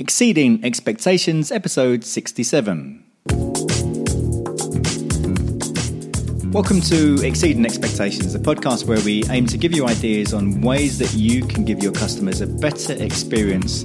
Exceeding Expectations, episode 67. Welcome to Exceeding Expectations, the podcast where we aim to give you ideas on ways that you can give your customers a better experience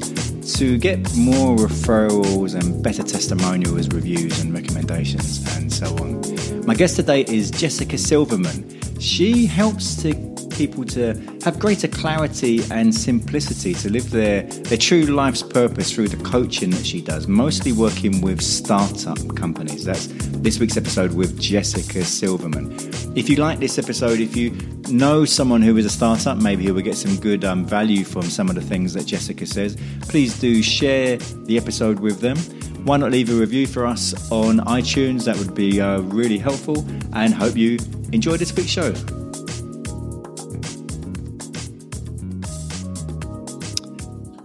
to get more referrals and better testimonials, reviews and recommendations and so on. My guest today is Jessica Silverman. She helps to people to have greater clarity and simplicity to live their true life's purpose through the coaching that she does, mostly working with startup companies. That's this week's episode with Jessica Silverman. If you like this episode, if you know someone who is a startup, maybe who will get some good value from some of the things that Jessica says, please do share the episode with them. Why not leave a review for us on iTunes? That would be really helpful, and hope you enjoy this week's show.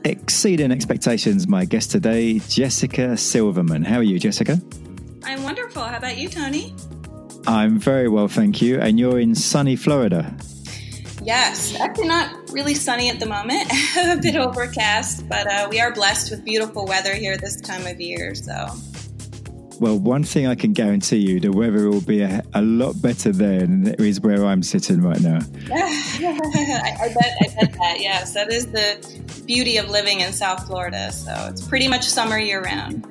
Exceeding Expectations, my guest today, Jessica Silverman. How are you, Jessica? I'm wonderful. How about you, Tony? I'm very well, thank you. And you're in sunny Florida. Yes, actually not really sunny at the moment, a bit overcast, but we are blessed with beautiful weather here this time of year, so... Well, one thing I can guarantee you, the weather will be a lot better there than it is where I'm sitting right now. I bet that, yes. That is the beauty of living in South Florida. So it's pretty much summer year-round.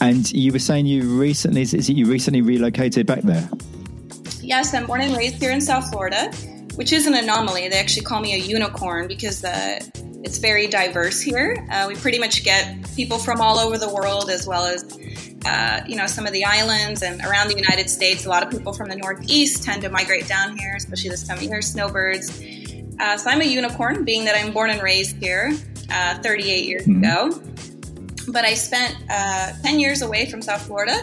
And you were saying you recently relocated back there? Yes, I'm born and raised here in South Florida, which is an anomaly. They actually call me a unicorn because it's very diverse here. We pretty much get people from all over the world, as well as some of the islands and around the United States. A lot of people from the Northeast tend to migrate down here, especially this time of year, snowbirds. So I'm a unicorn, being that I'm born and raised here 38 years ago. But I spent 10 years away from South Florida,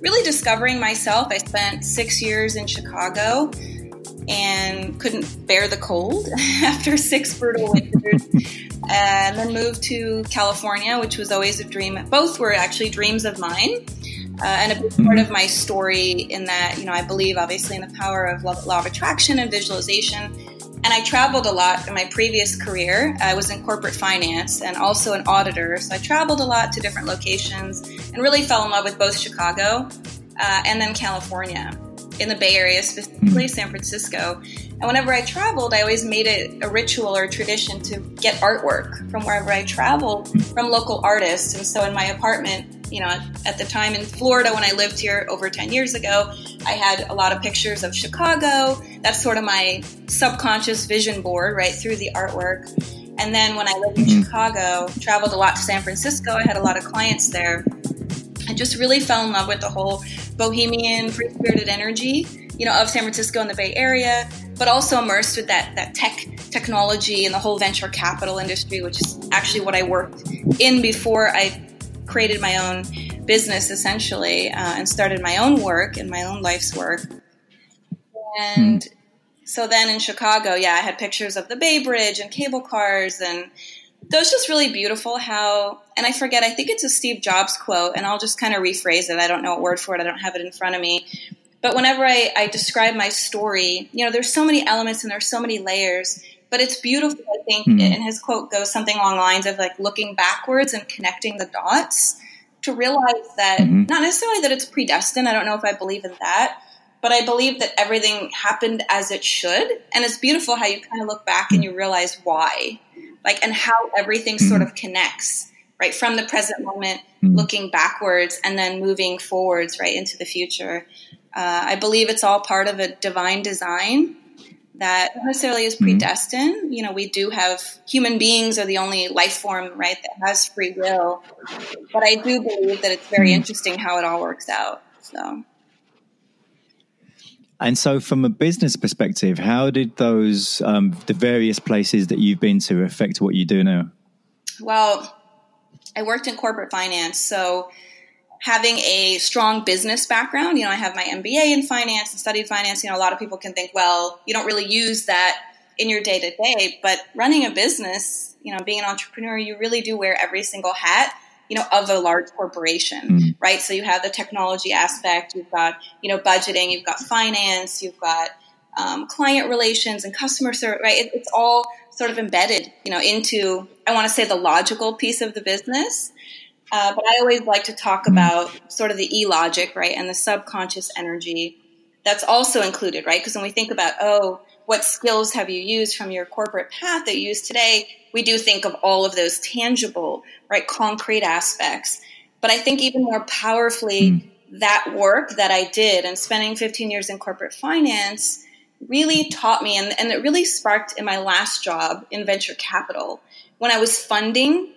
really discovering myself. I spent 6 years in Chicago and couldn't bear the cold after 6 brutal winters. And then moved to California, which was always a dream. Both were actually dreams of mine, and a big part of my story in that, I believe obviously in the power of law of attraction and visualization. And I traveled a lot in my previous career. I was in corporate finance and also an auditor. So I traveled a lot to different locations and really fell in love with both Chicago and then California, in the Bay Area, specifically San Francisco. And whenever I traveled, I always made it a ritual or a tradition to get artwork from wherever I traveled, from local artists. And so in my apartment, at the time in Florida when I lived here over 10 years ago, I had a lot of pictures of Chicago. That's sort of my subconscious vision board, right, through the artwork. And then when I lived in Chicago, traveled a lot to San Francisco. I had a lot of clients there. I just really fell in love with the whole bohemian, free-spirited energy, of San Francisco and the Bay Area, but also immersed with that technology and the whole venture capital industry, which is actually what I worked in before I created my own business, essentially, and started my own work and my own life's work. And so then in Chicago, I had pictures of the Bay Bridge and cable cars, and that was just really beautiful how, and I forget, I think it's a Steve Jobs quote, and I'll just kind of rephrase it. I don't know a word for it. I don't have it in front of me. But whenever I describe my story, there's so many elements and there's so many layers, but it's beautiful, I think. And his quote goes something along the lines of like looking backwards and connecting the dots to realize that not necessarily that it's predestined. I don't know if I believe in that, but I believe that everything happened as it should. And it's beautiful how you kind of look back and you realize why. And how everything sort of connects, right? From the present moment, looking backwards and then moving forwards, right, into the future. I believe it's all part of a divine design that not necessarily is predestined. We do have human beings are the only life form, right, that has free will. But I do believe that it's very interesting how it all works out. So. And so from a business perspective, how did those, the various places that you've been to affect what you do now? Well, I worked in corporate finance. So having a strong business background, I have my MBA in finance and studied finance. A lot of people can think, well, you don't really use that in your day to day, but running a business, being an entrepreneur, you really do wear every single hat, of a large corporation, right? So you have the technology aspect, you've got, budgeting, you've got finance, you've got client relations and customer service, right? It's all sort of embedded, into, I want to say, the logical piece of the business. But I always like to talk about sort of the e-logic, right, and the subconscious energy that's also included, right? Because when we think about, what skills have you used from your corporate path that you use today, we do think of all of those tangible, right, concrete aspects. But I think even more powerfully, that work that I did and spending 15 years in corporate finance really taught me, and it really sparked in my last job in venture capital. When I was funding,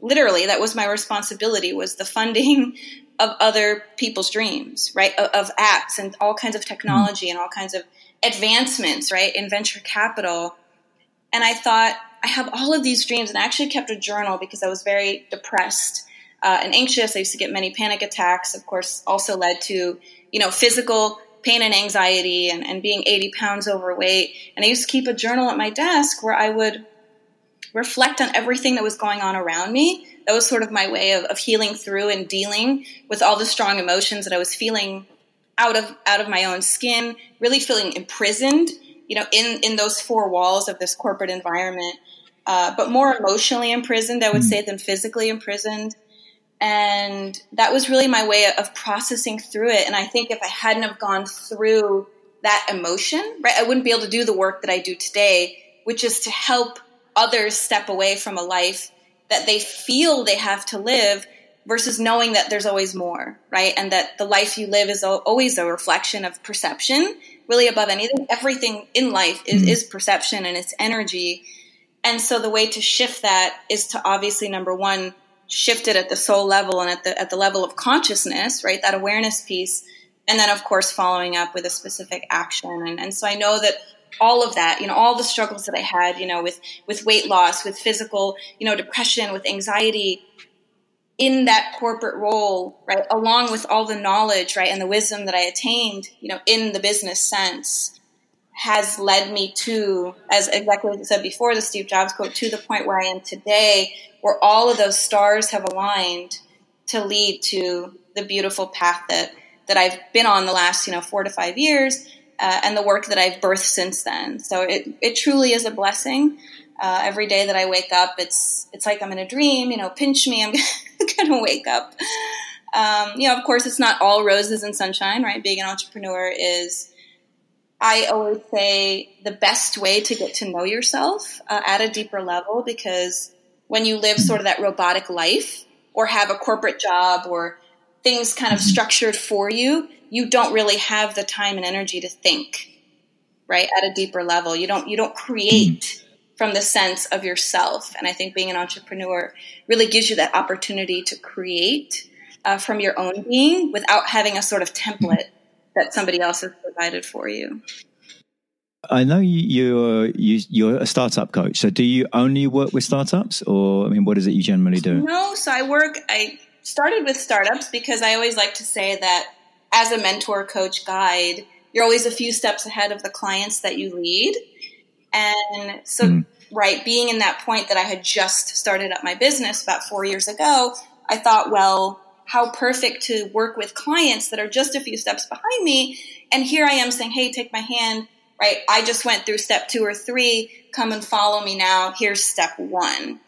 literally, that was my responsibility, was the funding of other people's dreams, right, of apps and all kinds of technology and all kinds of advancements, right, in venture capital. And I thought, I have all of these dreams, and I actually kept a journal because I was very depressed and anxious. I used to get many panic attacks, of course, also led to, physical pain and anxiety and being 80 pounds overweight. And I used to keep a journal at my desk where I would reflect on everything that was going on around me. That was sort of my way of healing through and dealing with all the strong emotions that I was feeling out of my own skin, really feeling imprisoned, in those four walls of this corporate environment, but more emotionally imprisoned, I would say, than physically imprisoned. And that was really my way of processing through it. And I think if I hadn't have gone through that emotion, right, I wouldn't be able to do the work that I do today, which is to help others step away from a life that they feel they have to live versus knowing that there's always more, right? And that the life you live is always a reflection of perception, really above anything. Everything in life is perception and it's energy. And so the way to shift that is to obviously, number one, shift it at the soul level and at the level of consciousness, right? That awareness piece. And then, of course, following up with a specific action. And so I know that all of that, all the struggles that I had, with weight loss, with physical, depression, with anxiety, in that corporate role, right, along with all the knowledge, right, and the wisdom that I attained, in the business sense, has led me to, as exactly what I said before, the Steve Jobs quote, to the point where I am today, where all of those stars have aligned to lead to the beautiful path that I've been on the last, 4 to 5 years, and the work that I've birthed since then. So it truly is a blessing. Every day that I wake up, it's like I'm in a dream, pinch me, I'm going to wake up. Of course, it's not all roses and sunshine, right? Being an entrepreneur is, I always say, the best way to get to know yourself at a deeper level, because when you live sort of that robotic life or have a corporate job or things kind of structured for you, you don't really have the time and energy to think, right, at a deeper level. You don't create from the sense of yourself. And I think being an entrepreneur really gives you that opportunity to create from your own being without having a sort of template that somebody else has provided for you. I know you're a startup coach. So do you only work with startups, or, what is it you generally do? No, so I started with startups because I always like to say that as a mentor, coach, guide, you're always a few steps ahead of the clients that you lead. And so, right, being in that point that I had just started up my business about 4 years ago, I thought, well, how perfect to work with clients that are just a few steps behind me. And here I am saying, hey, take my hand, right? I just went through step 2 or 3. Come and follow me now. Here's step 1.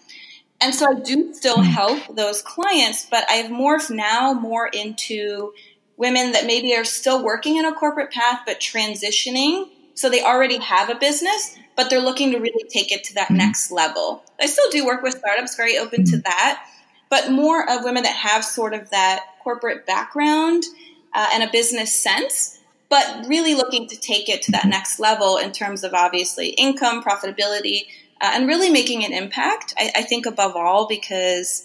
And so I do still help those clients, but I've morphed now more into women that maybe are still working in a corporate path, but transitioning. So they already have a business, but they're looking to really take it to that next level. I still do work with startups, very open to that, but more of women that have sort of that corporate background and a business sense, but really looking to take it to that next level in terms of obviously income, profitability, and really making an impact, I think above all, because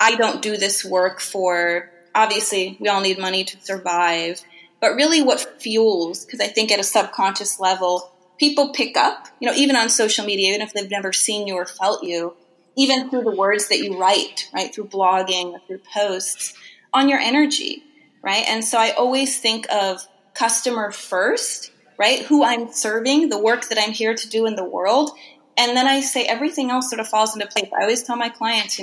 I don't do this work for, obviously, we all need money to survive, but really what fuels, because I think at a subconscious level, people pick up, even on social media, even if they've never seen you or felt you, even through the words that you write, right, through blogging or through posts, on your energy, right? And so I always think of customer first, right, who I'm serving, the work that I'm here to do in the world, and then I say everything else sort of falls into place. I always tell my clients,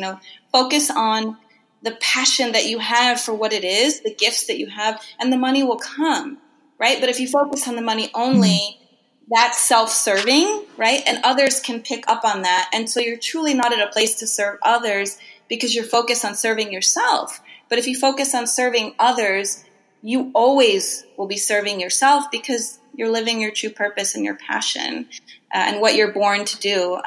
focus on the passion that you have for what it is, the gifts that you have, and the money will come, right? But if you focus on the money only, that's self-serving, right? And others can pick up on that. And so you're truly not at a place to serve others because you're focused on serving yourself. But if you focus on serving others, you always will be serving yourself because you're living your true purpose and your passion and what you're born to do.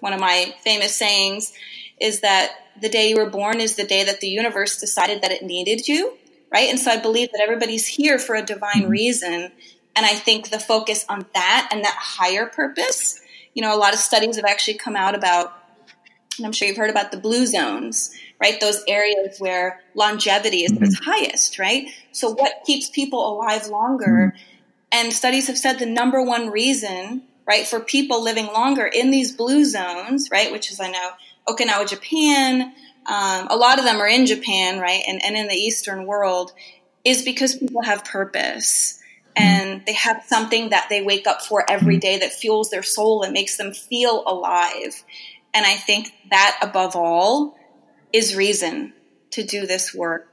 One of my famous sayings is that the day you were born is the day that the universe decided that it needed you, right? And so I believe that everybody's here for a divine reason. And I think the focus on that and that higher purpose, you know, a lot of studies have actually come out about, and I'm sure you've heard about the blue zones, right? Those areas where longevity is at its highest, right? So what keeps people alive longer? And studies have said the number one reason, right, for people living longer in these blue zones, right, which is, I know, Okinawa, Japan, a lot of them are in Japan, right, and in the Eastern world, is because people have purpose. And they have something that they wake up for every day that fuels their soul and makes them feel alive. And I think that, above all, is reason to do this work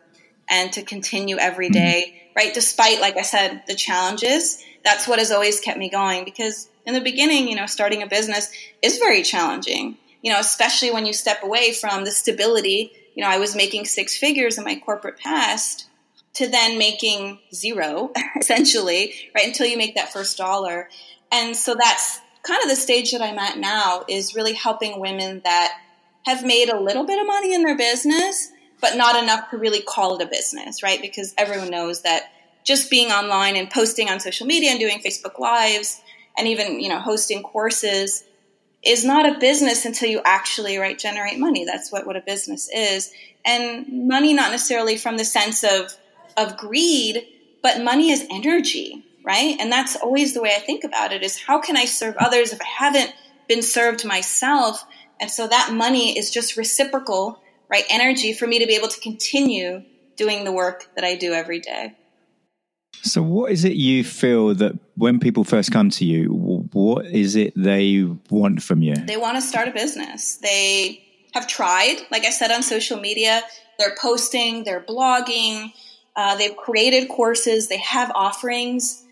and to continue every day, right? Despite, like I said, the challenges, that's what has always kept me going. Because in the beginning, you know, starting a business is very challenging, you know, especially when you step away from the stability. You know, I was making six figures in my corporate past, to then making zero, essentially, right, until you make that first dollar. And so that's kind of the stage that I'm at now, is really helping women that have made a little bit of money in their business, but not enough to really call it a business, right? Because everyone knows that just being online and posting on social media and doing Facebook Lives and even, you know, hosting courses is not a business until you actually, right, generate money. That's what a business is. And money, not necessarily from the sense of greed, but money is energy, right? And that's always the way I think about it, is how can I serve others if I haven't been served myself? And so that money is just reciprocal, right, energy for me to be able to continue doing the work that I do every day. So what is it you feel that when people first come to you, what is it they want from you? They want to start a business. They have tried, like I said, on social media, they're posting, they're blogging, they've created courses, they have offerings,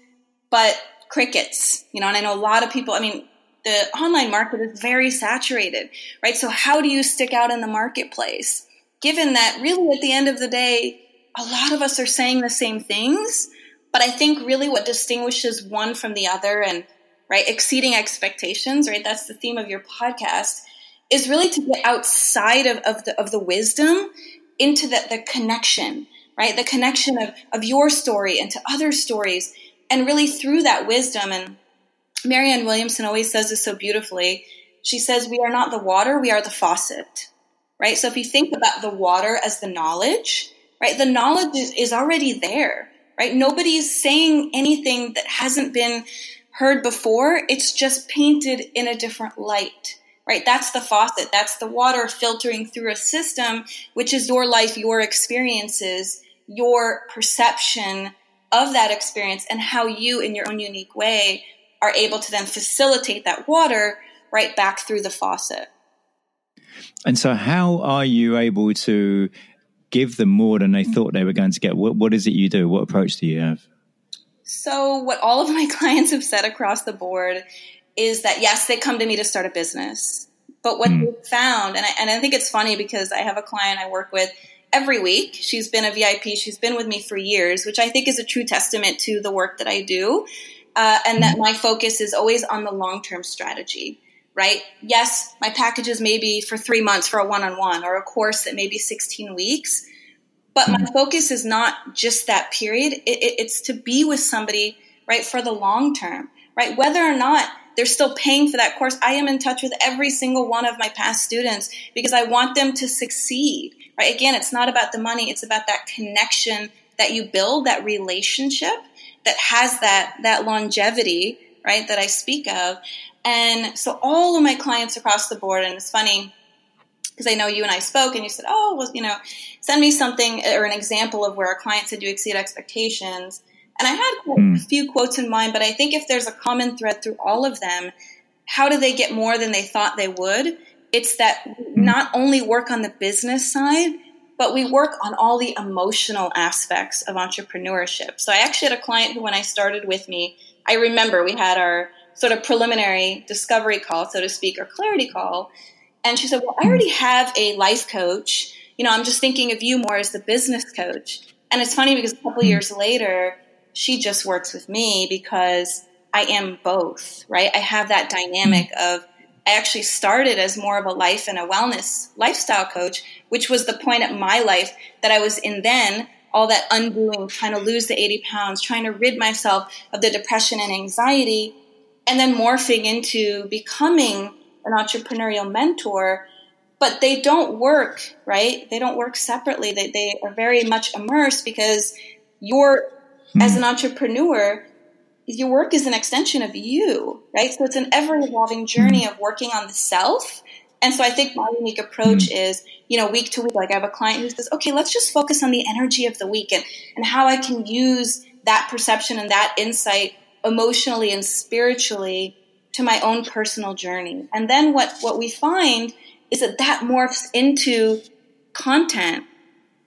but crickets, you know. And I know a lot of people, I mean, the online market is very saturated, right? So how do you stick out in the marketplace? Given that really at the end of the day, a lot of us are saying the same things, but I think really what distinguishes one from the other and, right, exceeding expectations, right? That's the theme of your podcast, is really to get outside of the wisdom into the connection, right? The connection of your story and to other stories. And really through that wisdom, and Marianne Williamson always says this so beautifully, she says, we are not the water, we are the faucet, right? So if you think about the water as the knowledge, right? The knowledge is already there, right? Nobody's saying anything that hasn't been heard before. It's just painted in a different light, right? That's the faucet. That's the water filtering through a system, which is your life, your experiences, your perception of that experience, and how you, in your own unique way, are able to then facilitate that water right back through the faucet. And so how are you able to give them more than they thought they were going to get? What is it you do? What approach do you have? So what all of my clients have said across the board is that, yes, they come to me to start a business, but what they found, and I think it's funny because I have a client I work with every week. She's been a VIP. She's been with me for years, which I think is a true testament to the work that I do, and that my focus is always on the long-term strategy, right? Yes, my packages may be for 3 months for a one-on-one or a course that may be 16 weeks, but my focus is not just that period. It's to be with somebody, right, for the long term, right? Whether or not they're still paying for that course, I am in touch with every single one of my past students because I want them to succeed, right? Again, it's not about the money. It's about that connection that you build, that relationship that has that longevity, right, that I speak of. And so all of my clients across the board, and it's funny because I know you and I spoke and you said, oh, well, you know, send me something or an example of where a client said you exceed expectations. And I had a few quotes in mind, but I think if there's a common thread through all of them, how do they get more than they thought they would? It's that we not only work on the business side, but we work on all the emotional aspects of entrepreneurship. So I actually had a client who, when I started with me, I remember we had our sort of preliminary discovery call, so to speak, or clarity call. And she said, well, I already have a life coach. You know, I'm just thinking of you more as the business coach. And it's funny because a couple of years later, she just works with me because I am both, right? I have that dynamic of, I actually started as more of a life and a wellness lifestyle coach, which was the point of my life that I was in then, all that undoing, trying to lose the 80 pounds, trying to rid myself of the depression and anxiety, and then morphing into becoming an entrepreneurial mentor. But they don't work, right? They don't work separately. They are very much immersed because you're, as an entrepreneur, your work is an extension of you, right? So it's an ever-evolving journey of working on the self. And so I think my unique approach is, you know, week to week, like I have a client who says, okay, let's just focus on the energy of the week and how I can use that perception and that insight emotionally and spiritually to my own personal journey. And then what we find is that that morphs into content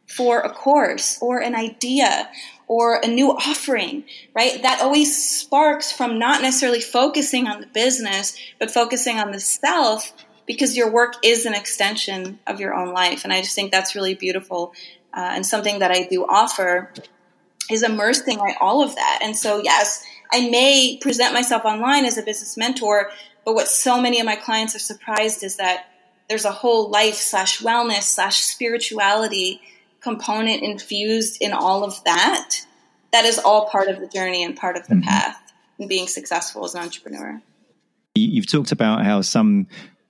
for a course or an idea or a new offering, right? That always sparks from not necessarily focusing on the business, but focusing on the self, because your work is an extension of your own life. And I just think that's really beautiful. And something that I do offer is immersing, right, all of that. And so, yes, I may present myself online as a business mentor, but what so many of my clients are surprised is that there's a whole life/wellness/spirituality component infused in all of that. That is all part of the journey and part of the path and being successful as an entrepreneur. You've talked about how some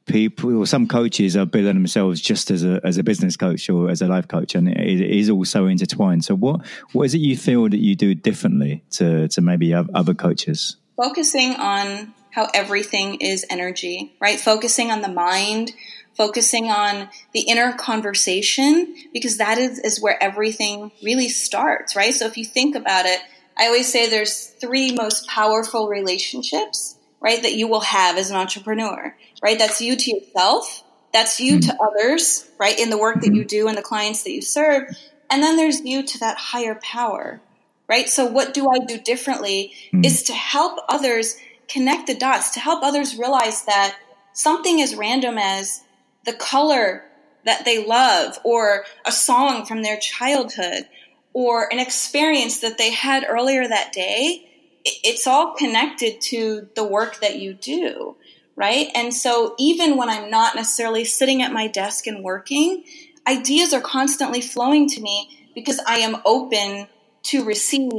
people or some coaches are billing themselves just as a business coach or as a life coach, and it is also intertwined. So what is it you feel that you do differently to maybe other coaches? Focusing on how everything is energy, right? Focusing on the mind, focusing on the inner conversation, because that is where everything really starts, right? So if you think about it, I always say there's three most powerful relationships, right, that you will have as an entrepreneur, right? That's you to yourself, that's you to others, right, in the work that you do and the clients that you serve, and then there's you to that higher power, right? So what do I do differently is to help others connect the dots, to help others realize that something as random as the color that they love, or a song from their childhood, or an experience that they had earlier that day, it's all connected to the work that you do, right? And so even when I'm not necessarily sitting at my desk and working, ideas are constantly flowing to me because I am open to receive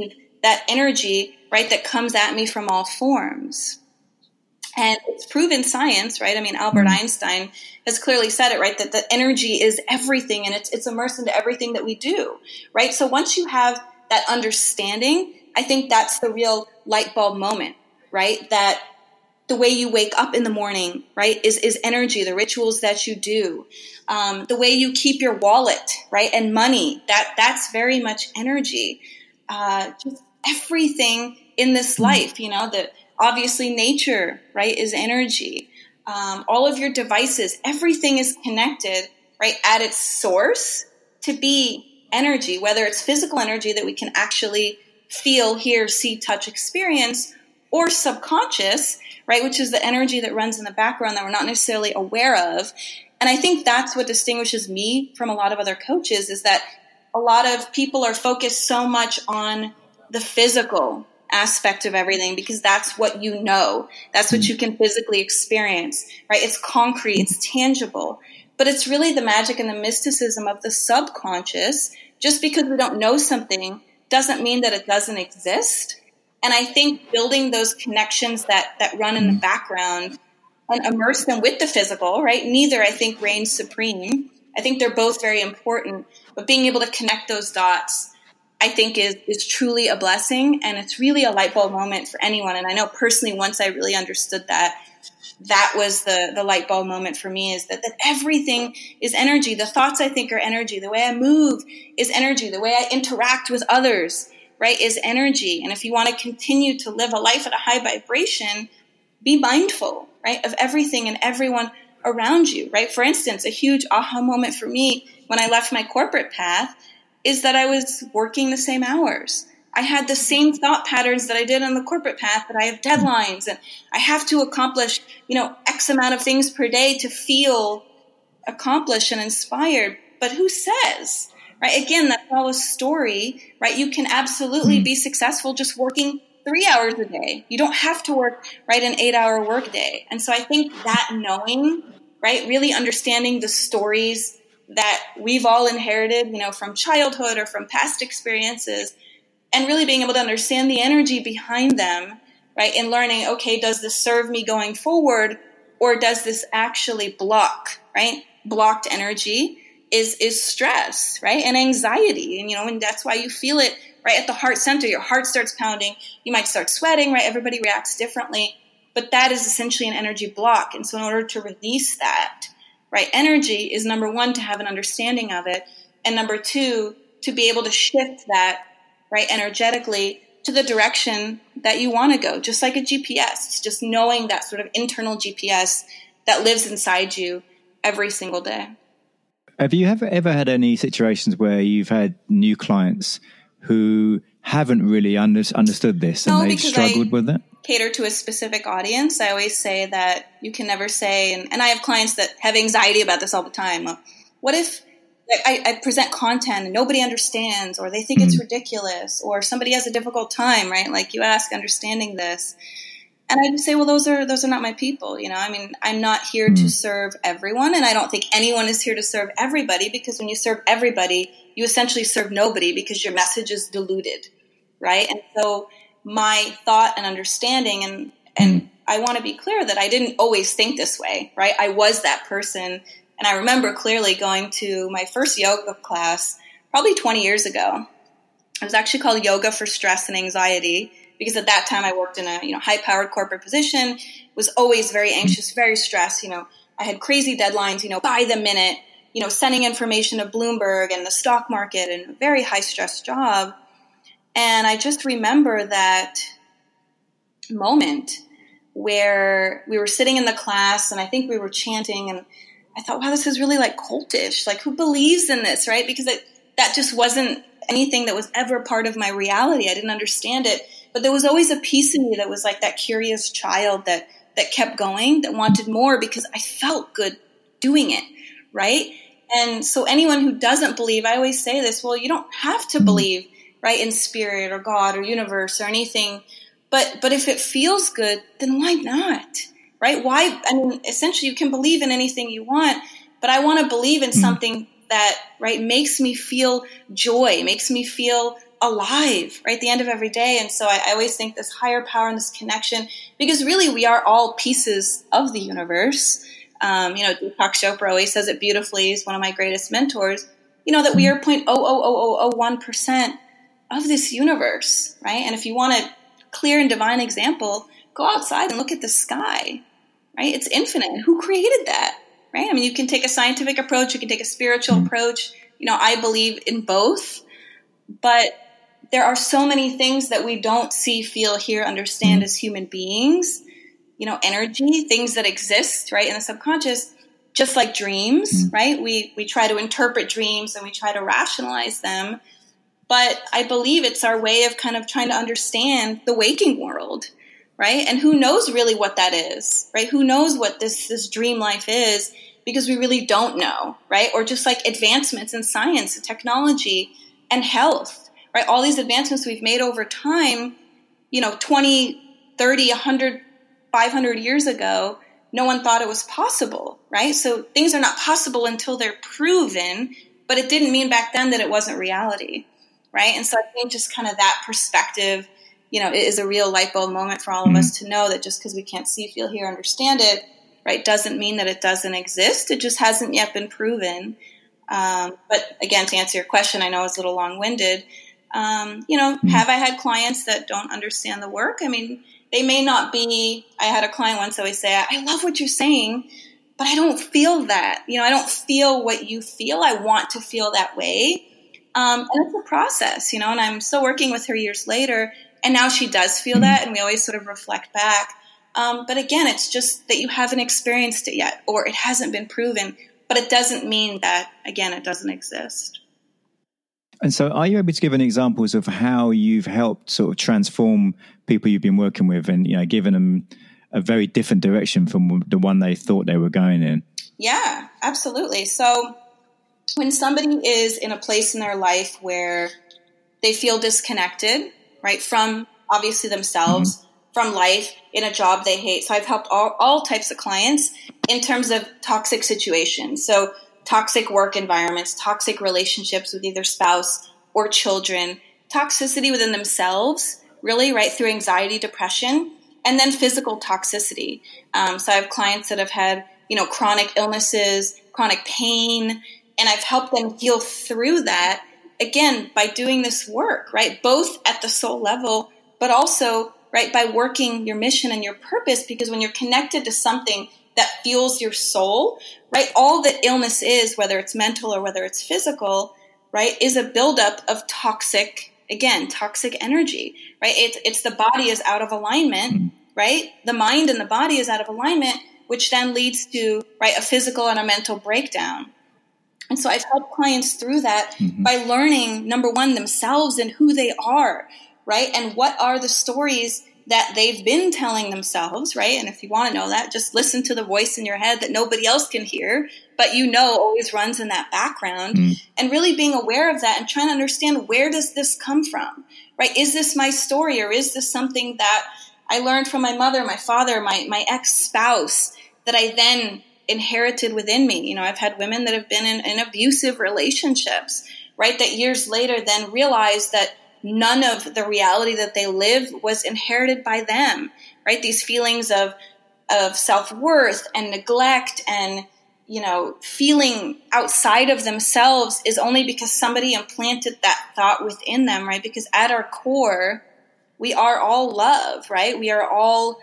that energy, right, that comes at me from all forms. And it's proven science, right? I mean, Albert Einstein has clearly said it, right? That the energy is everything, and it's immersed into everything that we do, right? So once you have that understanding, I think that's the real light bulb moment, right? That the way you wake up in the morning, right, is energy, the rituals that you do, the way you keep your wallet, right, and money, that's very much energy. Just everything in this life, you know, that. Obviously, nature, right, is energy. All of your devices, everything is connected, right, at its source to be energy, whether it's physical energy that we can actually feel, hear, see, touch, experience, or subconscious, right, which is the energy that runs in the background that we're not necessarily aware of. And I think that's what distinguishes me from a lot of other coaches, is that a lot of people are focused so much on the physical aspect of everything, because that's what you know, that's what you can physically experience, right? It's concrete, it's tangible, but it's really the magic and the mysticism of the subconscious. Just because we don't know something doesn't mean that it doesn't exist. And I think building those connections that run in the background and immerse them with the physical, right? Neither, I think, reigns supreme. I think they're both very important, but being able to connect those dots, I think is truly a blessing, and it's really a light bulb moment for anyone. And I know personally, once I really understood that was the light bulb moment for me, is that everything is energy. The thoughts I think are energy. The way I move is energy. The way I interact with others, right, is energy. And if you want to continue to live a life at a high vibration, be mindful, right, of everything and everyone around you, right? For instance, a huge aha moment for me when I left my corporate path is that I was working the same hours. I had the same thought patterns that I did on the corporate path, but I have deadlines and I have to accomplish, X amount of things per day to feel accomplished and inspired. But who says, right? Again, that's all a story, right? You can absolutely be successful just working 3 hours a day. You don't have to work, right, an 8-hour workday. And so I think that knowing, right, really understanding the stories that we've all inherited, from childhood or from past experiences, and really being able to understand the energy behind them, right, in learning, okay, does this serve me going forward, or does this actually block, right? Blocked energy is stress, right, and anxiety. And, and that's why you feel it, right, at the heart center. Your heart starts pounding. You might start sweating, right? Everybody reacts differently. But that is essentially an energy block. And so in order to release that, right, energy is, number one, to have an understanding of it, and number two, to be able to shift that, right, energetically to the direction that you want to go, just like a GPS. It's just knowing that sort of internal GPS that lives inside you every single day. Have you ever had any situations where you've had new clients who haven't really understood this and they've struggled with it? Cater to a specific audience. I always say that you can never say, and I have clients that have anxiety about this all the time. What if I present content and nobody understands, or they think it's ridiculous, or somebody has a difficult time, right? Like you ask, understanding this. And I just say, well, those are not my people. I mean, I'm not here to serve everyone. And I don't think anyone is here to serve everybody, because when you serve everybody, you essentially serve nobody, because your message is diluted. Right. And so my thought and understanding, and I want to be clear that I didn't always think this way, right? I was that person. And I remember clearly going to my first yoga class probably 20 years ago. It was actually called Yoga for Stress and Anxiety, because at that time I worked in a high-powered corporate position, was always very anxious, very stressed. I had crazy deadlines, by the minute, sending information to Bloomberg and the stock market, and a very high-stress job. And I just remember that moment where we were sitting in the class, and I think we were chanting, and I thought, wow, this is really like cultish. Like, who believes in this, right? Because that just wasn't anything that was ever part of my reality. I didn't understand it. But there was always a piece in me that was like that curious child that kept going, that wanted more, because I felt good doing it, right? And so anyone who doesn't believe, I always say this, well, you don't have to believe, right, in spirit or God or universe or anything. But if it feels good, then why not, right? Why? I mean, essentially, you can believe in anything you want, but I want to believe in something that, right, makes me feel joy, makes me feel alive, right, at the end of every day. And so I always think this higher power and this connection, because really we are all pieces of the universe. Deepak Chopra always says it beautifully. He's one of my greatest mentors, that we are 0.00001% of this universe, right? And if you want a clear and divine example, go outside and look at the sky, right? It's infinite. Who created that, right? I mean, you can take a scientific approach, you can take a spiritual approach. I believe in both, but there are so many things that we don't see, feel, hear, understand as human beings, energy, things that exist, right, in the subconscious, just like dreams, right? We try to interpret dreams and we try to rationalize them, but I believe it's our way of kind of trying to understand the waking world, right? And who knows really what that is, right? Who knows what this dream life is, because we really don't know, right? Or just like advancements in science and technology and health, right? All these advancements we've made over time, 20, 30, 100, 500 years ago, no one thought it was possible, right? So things are not possible until they're proven, but it didn't mean back then that it wasn't reality, right? And so I think just kind of that perspective, it is a real light bulb moment for all of us to know that just because we can't see, feel, hear, understand it, right, doesn't mean that it doesn't exist. It just hasn't yet been proven. But again, to answer your question, I know it's a little long-winded. Have I had clients that don't understand the work? I mean, they may not be. I had a client once always say, I love what you're saying, but I don't feel that. I don't feel what you feel. I want to feel that way. And it's a process, and I'm still working with her years later. And now she does feel that, and we always sort of reflect back. But again, it's just that you haven't experienced it yet, or it hasn't been proven. But it doesn't mean that, again, it doesn't exist. And so are you able to give an examples of how you've helped sort of transform people you've been working with and, you know, given them a very different direction from the one they thought they were going in? Yeah, absolutely. So when somebody is in a place in their life where they feel disconnected, right, from obviously themselves, mm-hmm. from life, in a job they hate. So I've helped all types of clients in terms of toxic situations. So toxic work environments, toxic relationships with either spouse or children, toxicity within themselves, really, right, through anxiety, depression, and then physical toxicity. So I have clients that have had, you know, chronic illnesses, chronic pain, and I've helped them heal through that, again, by doing this work, right, both at the soul level, but also, right, by working your mission and your purpose, because when you're connected to something that fuels your soul, right, all that illness is, whether it's mental or whether it's physical, right, is a buildup of toxic, again, toxic energy, right? It's the body is out of alignment, right? The mind and the body is out of alignment, which then leads to, right, a physical and a mental breakdown. And so I've helped clients through that mm-hmm. by learning, number one, themselves and who they are, right? And what are the stories that they've been telling themselves, right? And if you want to know that, just listen to the voice in your head that nobody else can hear, but you know always runs in that background, and really being aware of that and trying to understand, where does this come from, right? Is this my story, or is this something that I learned from my mother, my father, my ex-spouse that I then inherited within me? You know, I've had women that have been in abusive relationships, right, that years later then realized that none of the reality that they live was inherited by them, right? These feelings of self-worth and neglect and, you know, feeling outside of themselves is only because somebody implanted that thought within them, right? Because at our core, we are all love, right? We are all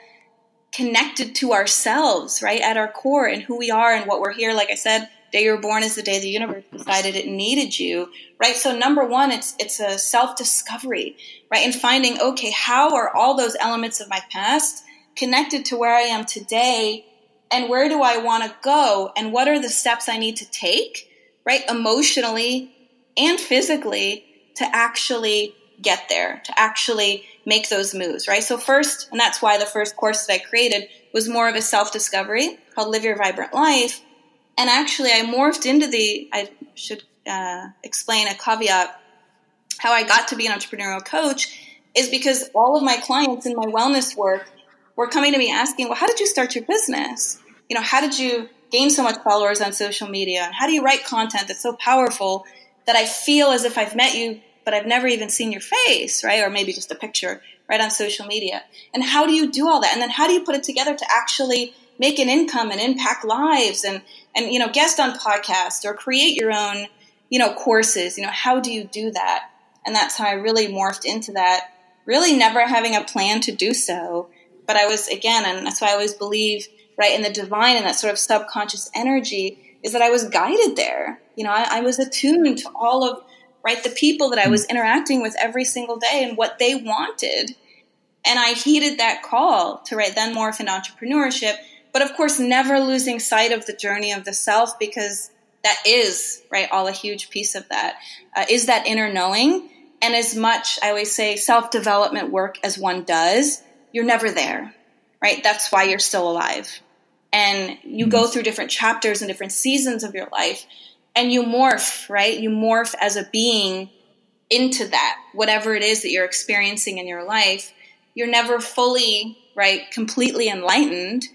connected to ourselves, right? At our core, and who we are and what we're here. Like I said, day you were born is the day the universe decided it needed you, right? So number one, it's a self-discovery, right? And finding, okay, how are all those elements of my past connected to where I am today, and where do I want to go, and what are the steps I need to take, right, emotionally and physically to actually get there, to actually make those moves, right? So first, and that's why the first course that I created was more of a self-discovery called Live Your Vibrant Life. And actually, I morphed into I should explain a caveat, how I got to be an entrepreneurial coach is because all of my clients in my wellness work were coming to me asking, well, how did you start your business? You know, how did you gain so much followers on social media? And how do you write content that's so powerful that I feel as if I've met you, but I've never even seen your face, right? Or maybe just a picture, right, on social media. And how do you do all that? And then how do you put it together to actually make an income and impact lives and, you know, guest on podcasts or create your own, you know, courses, you know, how do you do that? And that's how I really morphed into that, really never having a plan to do so. But I was, again, and that's why I always believe, right, in the divine and that sort of subconscious energy is that I was guided there. You know, I was attuned to all of, right, the people that I was interacting with every single day and what they wanted. And I heeded that call to, right, then morph into entrepreneurship. But of course, never losing sight of the journey of the self, because that is, right, all a huge piece of that, is that inner knowing. And as much, I always say, self-development work as one does, you're never there, right? That's why you're still alive. And you go through different chapters and different seasons of your life, and you morph, right? You morph as a being into that, whatever it is that you're experiencing in your life. You're never fully, right, completely enlightened.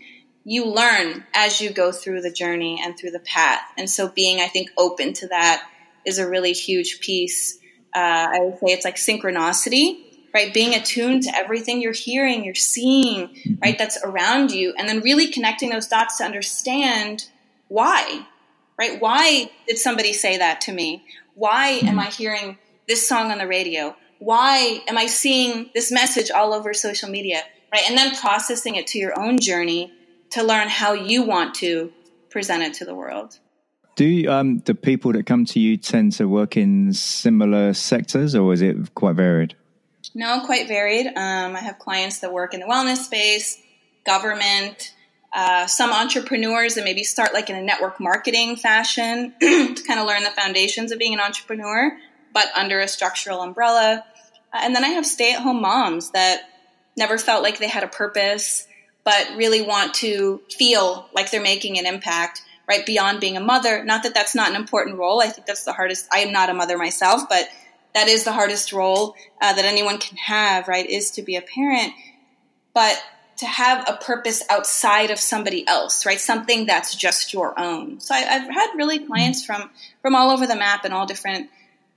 You learn as you go through the journey and through the path. And so being, I think, open to that is a really huge piece. I would say it's like synchronicity, right? Being attuned to everything you're hearing, you're seeing, right? That's around you. And then really connecting those dots to understand why, right? Why did somebody say that to me? Why am I hearing this song on the radio? Why am I seeing this message all over social media, right? And then processing it to your own journey to learn how you want to present it to the world. Do people that come to you tend to work in similar sectors, or is it quite varied? No, quite varied. I have clients that work in the wellness space, government, some entrepreneurs that maybe start like in a network marketing fashion to kind of learn the foundations of being an entrepreneur. but under a structural umbrella. And then I have stay-at-home moms that never felt like they had a purpose, but really want to feel like they're making an impact, right, beyond being a mother. Not that that's not an important role. I think that's the hardest. I am not a mother myself, but that is the hardest role that anyone can have, right, is to be a parent. But to have a purpose outside of somebody else, right, something that's just your own. So I've had really clients from all over the map and all different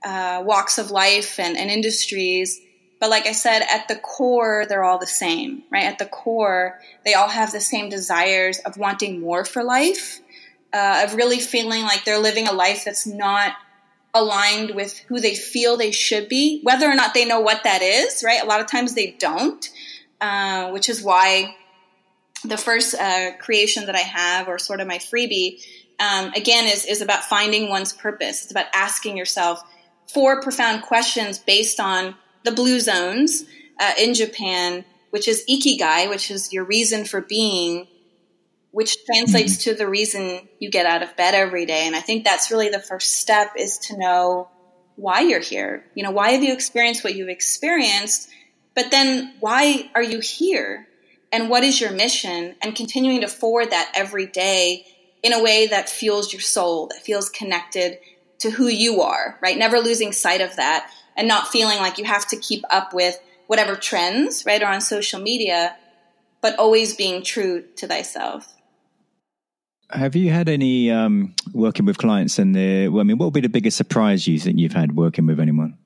walks of life and industries. But like I said, at the core, they're all the same, right? At the core, they all have the same desires of wanting more for life, of really feeling like they're living a life that's not aligned with who they feel they should be, whether or not they know what that is, right? A lot of times they don't, which is why the first creation that I have, or sort of my freebie, again, is about finding one's purpose. It's about asking yourself 4 profound questions based on the blue zones in Japan, which is ikigai, which is your reason for being, which translates to the reason you get out of bed every day. And I think that's really the first step, is to know why you're here. You know, why have you experienced what you've experienced? But then why are you here? And what is your mission? And continuing to forward that every day in a way that fuels your soul, that feels connected to who you are, right? Never losing sight of that. And not feeling like you have to keep up with whatever trends, right, or on social media, but always being true to thyself. Have you had any working with clients? And what would be the biggest surprise you think you've had working with anyone?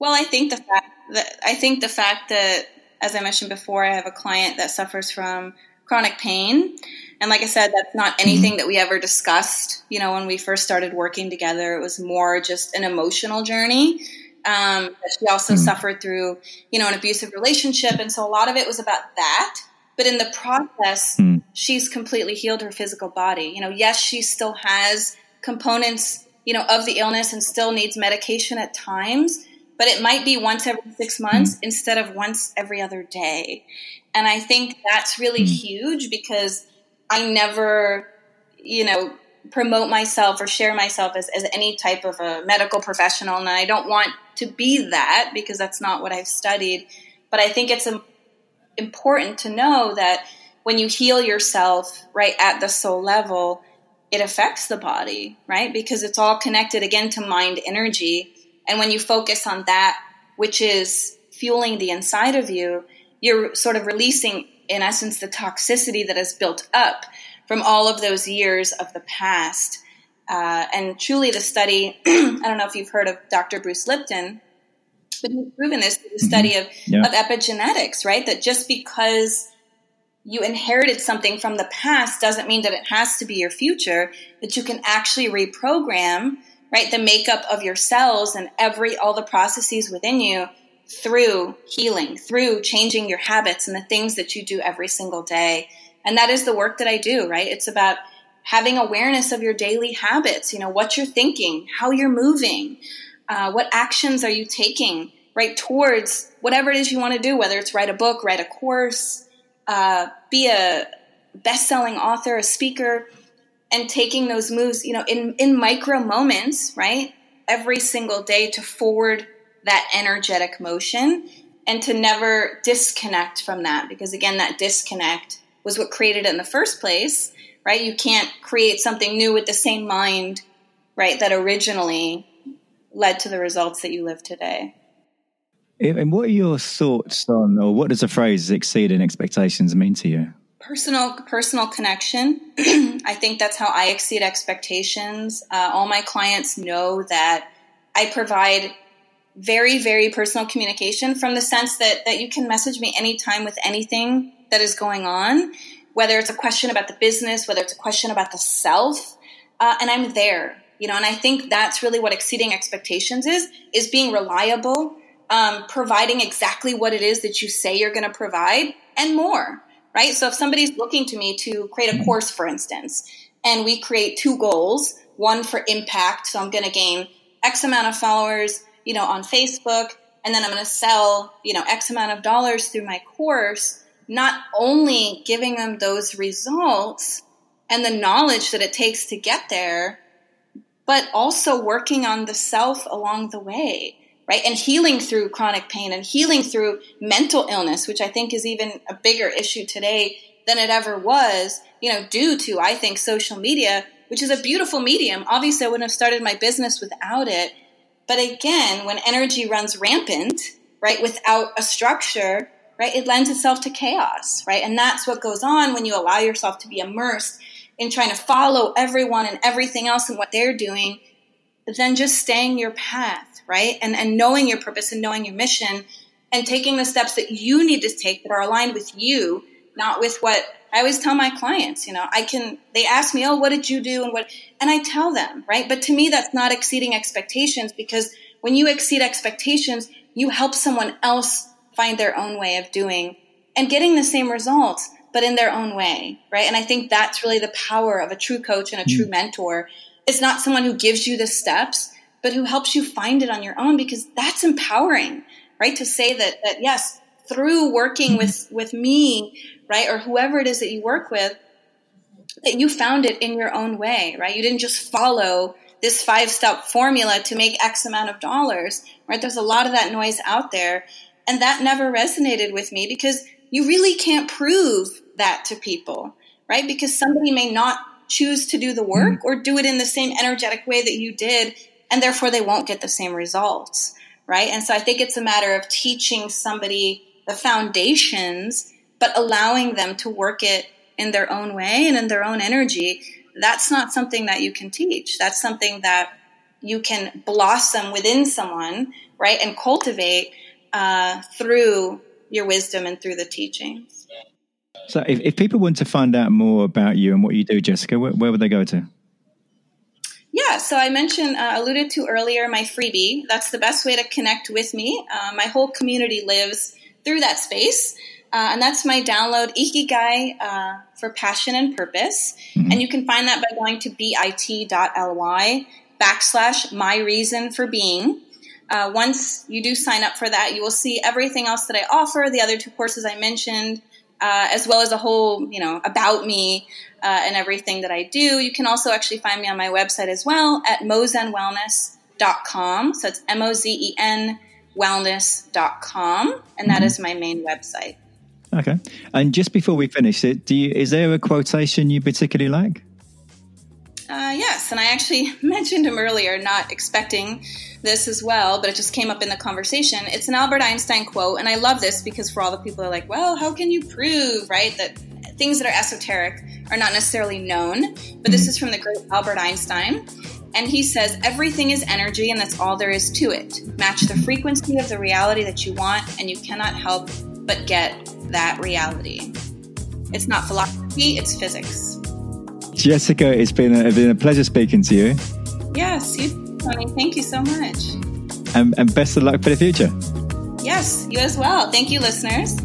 Well, I think the fact that, as I mentioned before, I have a client that suffers from chronic pain, and like I said, that's not anything that we ever discussed. You know, when we first started working together, it was more just an emotional journey. She also suffered through, you know, an abusive relationship. And so a lot of it was about that. But in the process, she's completely healed her physical body. You know, yes, she still has components, you know, of the illness and still needs medication at times, but it might be once every 6 months instead of once every other day. And I think that's really huge, because I never, you know, promote myself or share myself as any type of a medical professional. And I don't want to be that, because that's not what I've studied. But I think it's important to know that when you heal yourself, right, at the soul level, it affects the body, right? Because it's all connected, again, to mind energy. And when you focus on that, which is fueling the inside of you, you're sort of releasing, in essence, the toxicity that has built up from all of those years of the past. And truly the study, I don't know if you've heard of Dr. Bruce Lipton, but he's proven this through the study of epigenetics, right? That just because you inherited something from the past doesn't mean that it has to be your future, that you can actually reprogram, right, the makeup of your cells and all the processes within you through healing, through changing your habits and the things that you do every single day. And that is the work that I do, right? It's about having awareness of your daily habits, you know, what you're thinking, how you're moving, what actions are you taking, right, towards whatever it is you want to do, whether it's write a book, write a course, be a best-selling author, a speaker, and taking those moves, you know, in micro moments, right, every single day to forward that energetic motion and to never disconnect from that. Because again, that disconnect was what created it in the first place, right? You can't create something new with the same mind, right, that originally led to the results that you live today. And what are your thoughts on, or what does the phrase exceeding expectations mean to you? Personal connection. I think that's how I exceed expectations. All my clients know that I provide very, very personal communication, from the sense that you can message me anytime with anything that is going on, whether it's a question about the business, whether it's a question about the self, and I'm there, you know, and I think that's really what exceeding expectations is being reliable, providing exactly what it is that you say you're going to provide and more, right? So if somebody's looking to me to create a course, for instance, and we create 2 goals, one for impact, so I'm going to gain X amount of followers, you know, on Facebook, and then I'm going to sell, you know, X amount of dollars through my course, not only giving them those results and the knowledge that it takes to get there, but also working on the self along the way, right? And healing through chronic pain and healing through mental illness, which I think is even a bigger issue today than it ever was, you know, due to, I think, social media, which is a beautiful medium. Obviously, I wouldn't have started my business without it. But again, when energy runs rampant, right, without a structure, right, it lends itself to chaos, right? And that's what goes on when you allow yourself to be immersed in trying to follow everyone and everything else and what they're doing, but then just staying your path, right? And knowing your purpose and knowing your mission and taking the steps that you need to take that are aligned with you, not with what I always tell my clients, you know, they ask me, oh, what did you do? And I tell them, right? But to me, that's not exceeding expectations, because when you exceed expectations, you help someone else find their own way of doing and getting the same results, but in their own way, right? And I think that's really the power of a true coach and a true mentor. It's not someone who gives you the steps, but who helps you find it on your own, because that's empowering, right? To say that yes, through working with me, right, or whoever it is that you work with, that you found it in your own way, right? You didn't just follow this 5-step formula to make X amount of dollars, right? There's a lot of that noise out there. And that never resonated with me, because you really can't prove that to people, right? Because somebody may not choose to do the work or do it in the same energetic way that you did, and therefore they won't get the same results, right? And so I think it's a matter of teaching somebody the foundations, but allowing them to work it in their own way and in their own energy. That's not something that you can teach. That's something that you can blossom within someone, right, and cultivate through your wisdom and through the teachings. So if people want to find out more about you and what you do, Jessica, where would they go to? Yeah, so I alluded to earlier, my freebie. That's the best way to connect with me. My whole community lives through that space. And that's my download, Ikigai for Passion and Purpose. Mm-hmm. And you can find that by going to bit.ly/myreasonforbeing. Once you do sign up for that, you will see everything else that I offer, the other 2 courses I mentioned, as well as a whole, you know, about me and everything that I do. You can also actually find me on my website as well at mozenwellness.com. So it's mozenwellness.com. And that is my main website. Okay. And just before we finish it, is there a quotation you particularly like? Yes, and I actually mentioned him earlier, not expecting this as well, but it just came up in the conversation. It's an Albert Einstein quote, and I love this because for all the people who are like, well, how can you prove, right, that things that are esoteric are not necessarily known? But this is from the great Albert Einstein, and he says, everything is energy, and that's all there is to it. Match the frequency of the reality that you want, and you cannot help but get that reality. It's not philosophy, it's physics. Jessica, it's been a pleasure speaking to you. Yes, you, Tony. Thank you so much. And best of luck for the future. Yes, you as well. Thank you, listeners.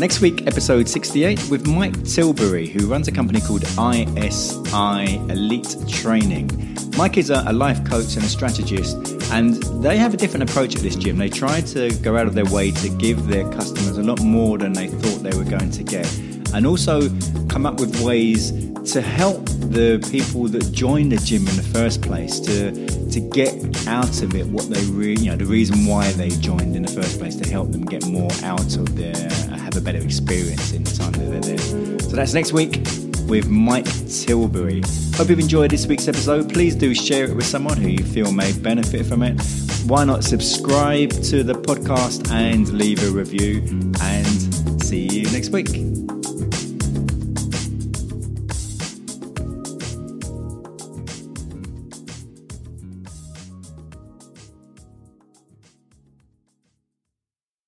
Next week, episode 68 with Mike Tilbury, who runs a company called ISI Elite Training. Mike is a life coach and a strategist, and they have a different approach at this gym. They try to go out of their way to give their customers a lot more than they thought they were going to get, and also come up with ways to help the people that join the gym in the first place to get out of it what they the reason why they joined in the first place, to help them get more out of their, have a better experience in the time that they're there. So that's next week with Mike Tilbury. Hope you've enjoyed this week's episode. Please do share it with someone who you feel may benefit from it. Why not subscribe to the podcast and leave a review, and see you next week.